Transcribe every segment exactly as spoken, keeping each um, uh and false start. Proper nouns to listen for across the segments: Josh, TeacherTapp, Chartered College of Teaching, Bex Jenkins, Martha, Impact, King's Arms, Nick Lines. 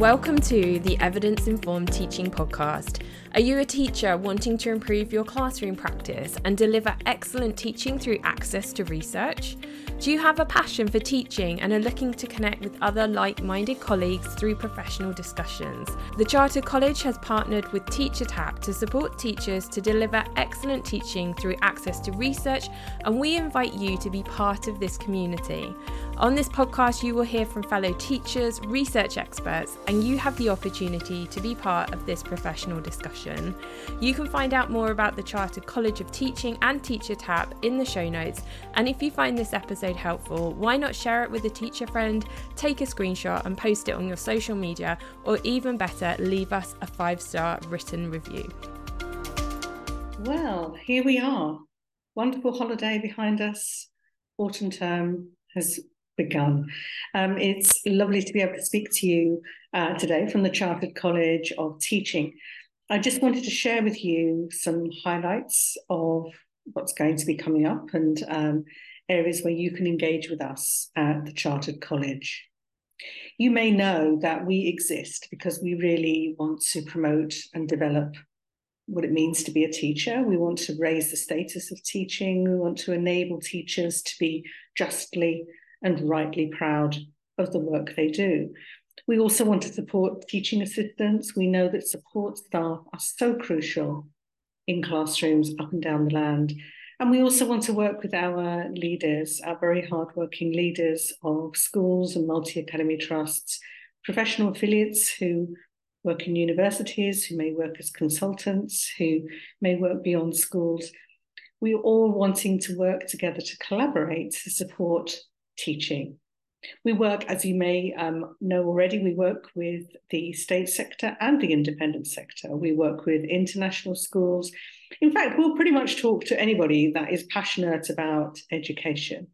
Welcome to the Evidence-Informed Teaching Podcast. Are you a teacher wanting to improve your classroom practice and deliver excellent teaching through access to research? Do you have a passion for teaching and are looking to connect with other like-minded colleagues through professional discussions? The Chartered College has partnered with TeacherTapp to support teachers to deliver excellent teaching through access to research, and we invite you to be part of this community. On this podcast, you will hear from fellow teachers, research experts, and you have the opportunity to be part of this professional discussion. You can find out more about the Chartered College of Teaching and TeacherTapp in the show notes. And if you find this episode helpful, why not share it with a teacher friend, take a screenshot and post it on your social media, or even better, leave us a five-star written review. Well, here we are. Wonderful holiday behind us. Autumn term has begun. Um, it's lovely to be able to speak to you uh, today from the Chartered College of Teaching. I just wanted to share with you some highlights of what's going to be coming up and um, areas where you can engage with us at the Chartered College. You may know that we exist because we really want to promote and develop what it means to be a teacher. We want to raise the status of teaching. We want to enable teachers to be justly and rightly proud of the work they do. We also want to support teaching assistants. We know that support staff are so crucial in classrooms up and down the land. And we also want to work with our leaders, our very hardworking leaders of schools and multi-academy trusts, professional affiliates who work in universities, who may work as consultants, who may work beyond schools. We're all wanting to work together to collaborate to support teaching. We work, as you may um, know already, we work with the state sector and the independent sector. We work with international schools. In fact, we'll pretty much talk to anybody that is passionate about education.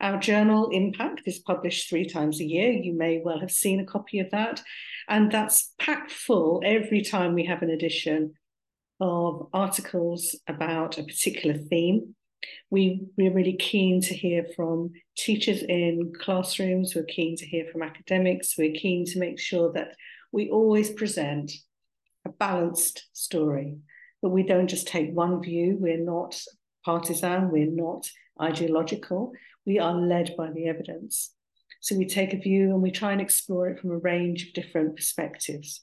Our journal, Impact, is published three times a year. You may well have seen a copy of that. And that's packed full every time we have an edition of articles about a particular theme. We, we're really keen to hear from teachers in classrooms. We're keen to hear from academics. We're keen to make sure that we always present a balanced story, that we don't just take one view. We're not partisan. We're not ideological. We are led by the evidence. So we take a view and we try and explore it from a range of different perspectives.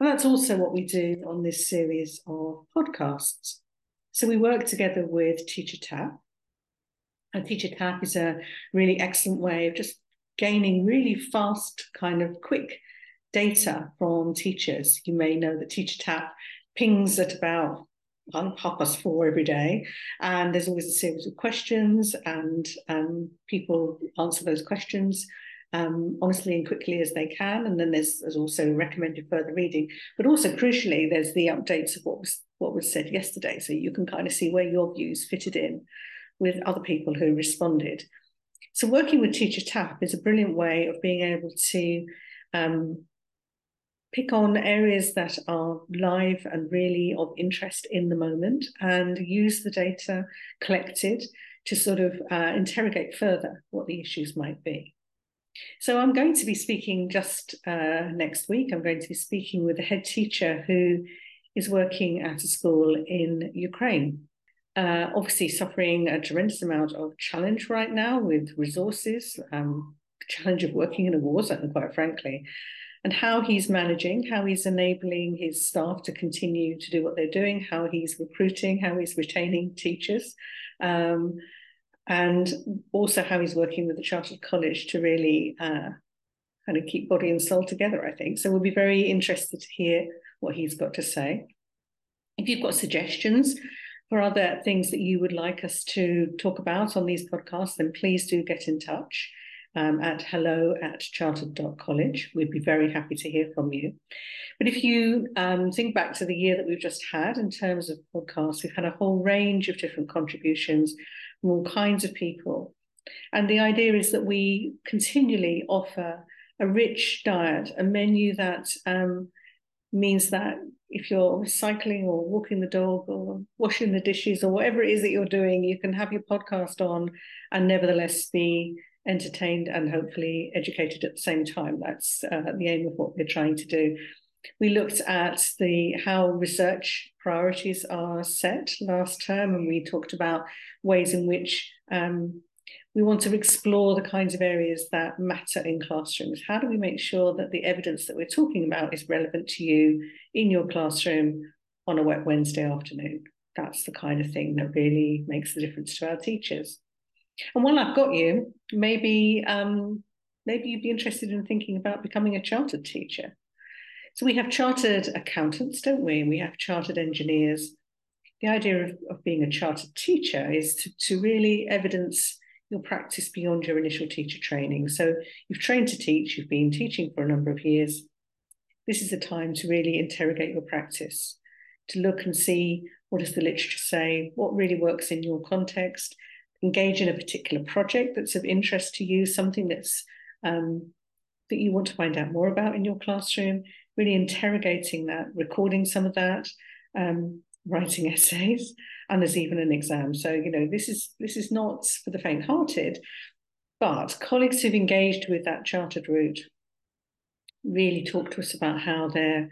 And that's also what we do on this series of podcasts. So we work together with TeacherTapp. And TeacherTapp is a really excellent way of just gaining really fast, kind of quick data from teachers. You may know that TeacherTapp pings at about Well, half past four every day, and there's always a series of questions, and um, people answer those questions um, honestly and quickly as they can. And then there's, there's also recommended further reading, but also crucially there's the updates of what was what was said yesterday, so you can kind of see where your views fitted in with other people who responded. So working with TeacherTapp is a brilliant way of being able to um, pick on areas that are live and really of interest in the moment, and use the data collected to sort of uh, interrogate further what the issues might be. So I'm going to be speaking just uh, next week. I'm going to be speaking with a head teacher who is working at a school in Ukraine, uh, obviously suffering a tremendous amount of challenge right now with resources, um, the challenge of working in a war zone, quite frankly. And how he's managing, how he's enabling his staff to continue to do what they're doing, how he's recruiting, how he's retaining teachers, um, and also how he's working with the Chartered College to really uh, kind of keep body and soul together, I think. So we'll be very interested to hear what he's got to say. If you've got suggestions for other things that you would like us to talk about on these podcasts, then please do get in touch. Um, at hello at chartered dot college. We'd be very happy to hear from you. But if you um, think back to the year that we've just had in terms of podcasts, we've had a whole range of different contributions from all kinds of people. And the idea is that we continually offer a rich diet, a menu that um, means that if you're cycling or walking the dog or washing the dishes or whatever it is that you're doing, you can have your podcast on and nevertheless be entertained and hopefully educated at the same time. That's uh, the aim of what we're trying to do. We looked at the how research priorities are set last term, and we talked about ways in which um, we want to explore the kinds of areas that matter in classrooms. How do we make sure that the evidence that we're talking about is relevant to you in your classroom on a wet Wednesday afternoon? That's the kind of thing that really makes the difference to our teachers. And while I've got you, maybe, um, maybe you'd be interested in thinking about becoming a chartered teacher. So we have chartered accountants, don't we? We have chartered engineers. The idea of, of being a chartered teacher is to, to really evidence your practice beyond your initial teacher training. So you've trained to teach, you've been teaching for a number of years. This is the time to really interrogate your practice, to look and see what does the literature say, what really works in your context, engage in a particular project that's of interest to you, something that's um, that you want to find out more about in your classroom, really interrogating that, recording some of that, um, writing essays, and there's even an exam. So, you know, this is this is not for the faint-hearted, but colleagues who've engaged with that chartered route really talk to us about how their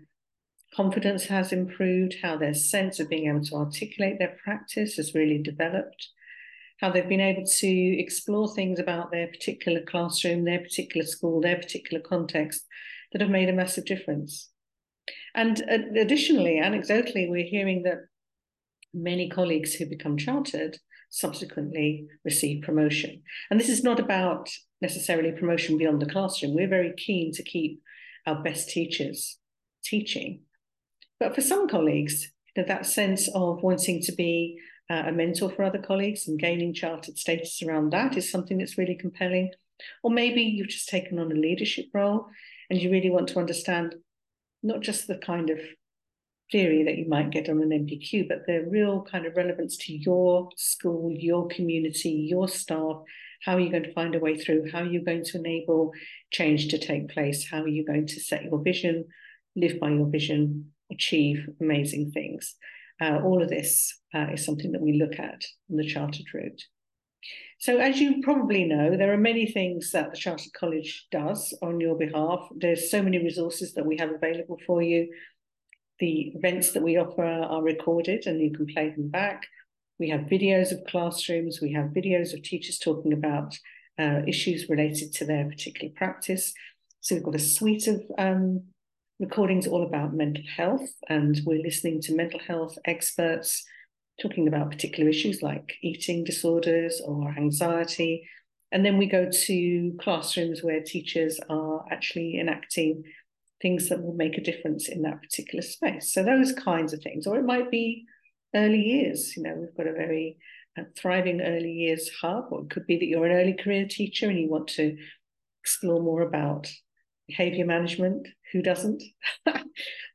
confidence has improved, how their sense of being able to articulate their practice has really developed, how they've been able to explore things about their particular classroom, their particular school, their particular context that have made a massive difference. And additionally, anecdotally, we're hearing that many colleagues who become chartered subsequently receive promotion. And this is not about necessarily promotion beyond the classroom. We're very keen to keep our best teachers teaching. But for some colleagues, you know, that sense of wanting to be uh, a mentor for other colleagues and gaining chartered status around that is something that's really compelling. Or maybe you've just taken on a leadership role and you really want to understand not just the kind of theory that you might get on an M B Q, but the real kind of relevance to your school, your community, your staff. How are you going to find a way through? How are you going to enable change to take place? How are you going to set your vision, live by your vision, achieve amazing things? Uh, all of this uh, is something that we look at on the chartered route. So as you probably know, there are many things that the Chartered College does on your behalf. There's so many resources that we have available for you. The events that we offer are recorded and you can play them back. We have videos of classrooms. We have videos of teachers talking about uh, issues related to their particular practice. So we've got a suite of um, recordings all about mental health, and we're listening to mental health experts talking about particular issues like eating disorders or anxiety. And then we go to classrooms where teachers are actually enacting things that will make a difference in that particular space. So those kinds of things, or it might be early years. You know, we've got a very uh, thriving early years hub, or it could be that you're an early career teacher and you want to explore more about behavior management. Who doesn't?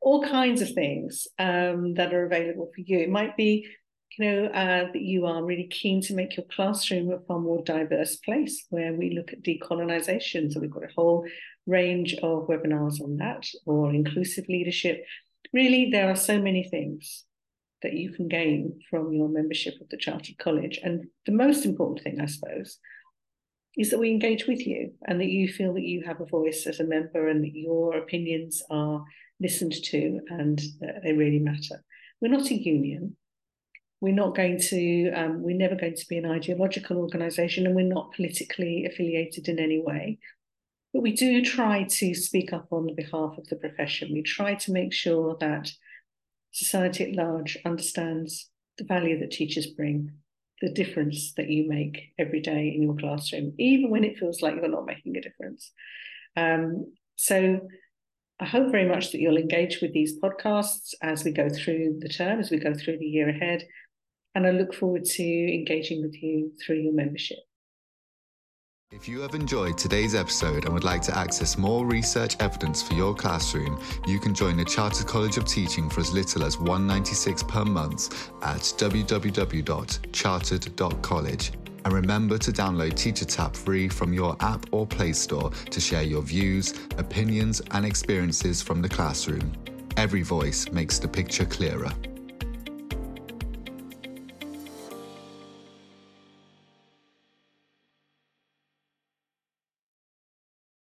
All kinds of things um, that are available for you. It might be, you know, uh, that you are really keen to make your classroom a far more diverse place where we look at decolonization. So we've got a whole range of webinars on that, or inclusive leadership. Really, there are so many things that you can gain from your membership of the Chartered College. And the most important thing, I suppose, is that we engage with you and that you feel that you have a voice as a member and that your opinions are listened to and that they really matter. We're not a union. We're not going to, um, we're never going to be an ideological organisation, and we're not politically affiliated in any way. But we do try to speak up on behalf of the profession. We try to make sure that society at large understands the value that teachers bring, the difference that you make every day in your classroom, even when it feels like you're not making a difference. Um, so I hope very much that you'll engage with these podcasts as we go through the term, as we go through the year ahead. And I look forward to engaging with you through your membership. If you have enjoyed today's episode and would like to access more research evidence for your classroom, you can join the Chartered College of Teaching for as little as one dollar ninety-six per month at w w w dot chartered dot college. And remember to download TeacherTapp free from your app or Play Store to share your views, opinions, and experiences from the classroom. Every voice makes the picture clearer.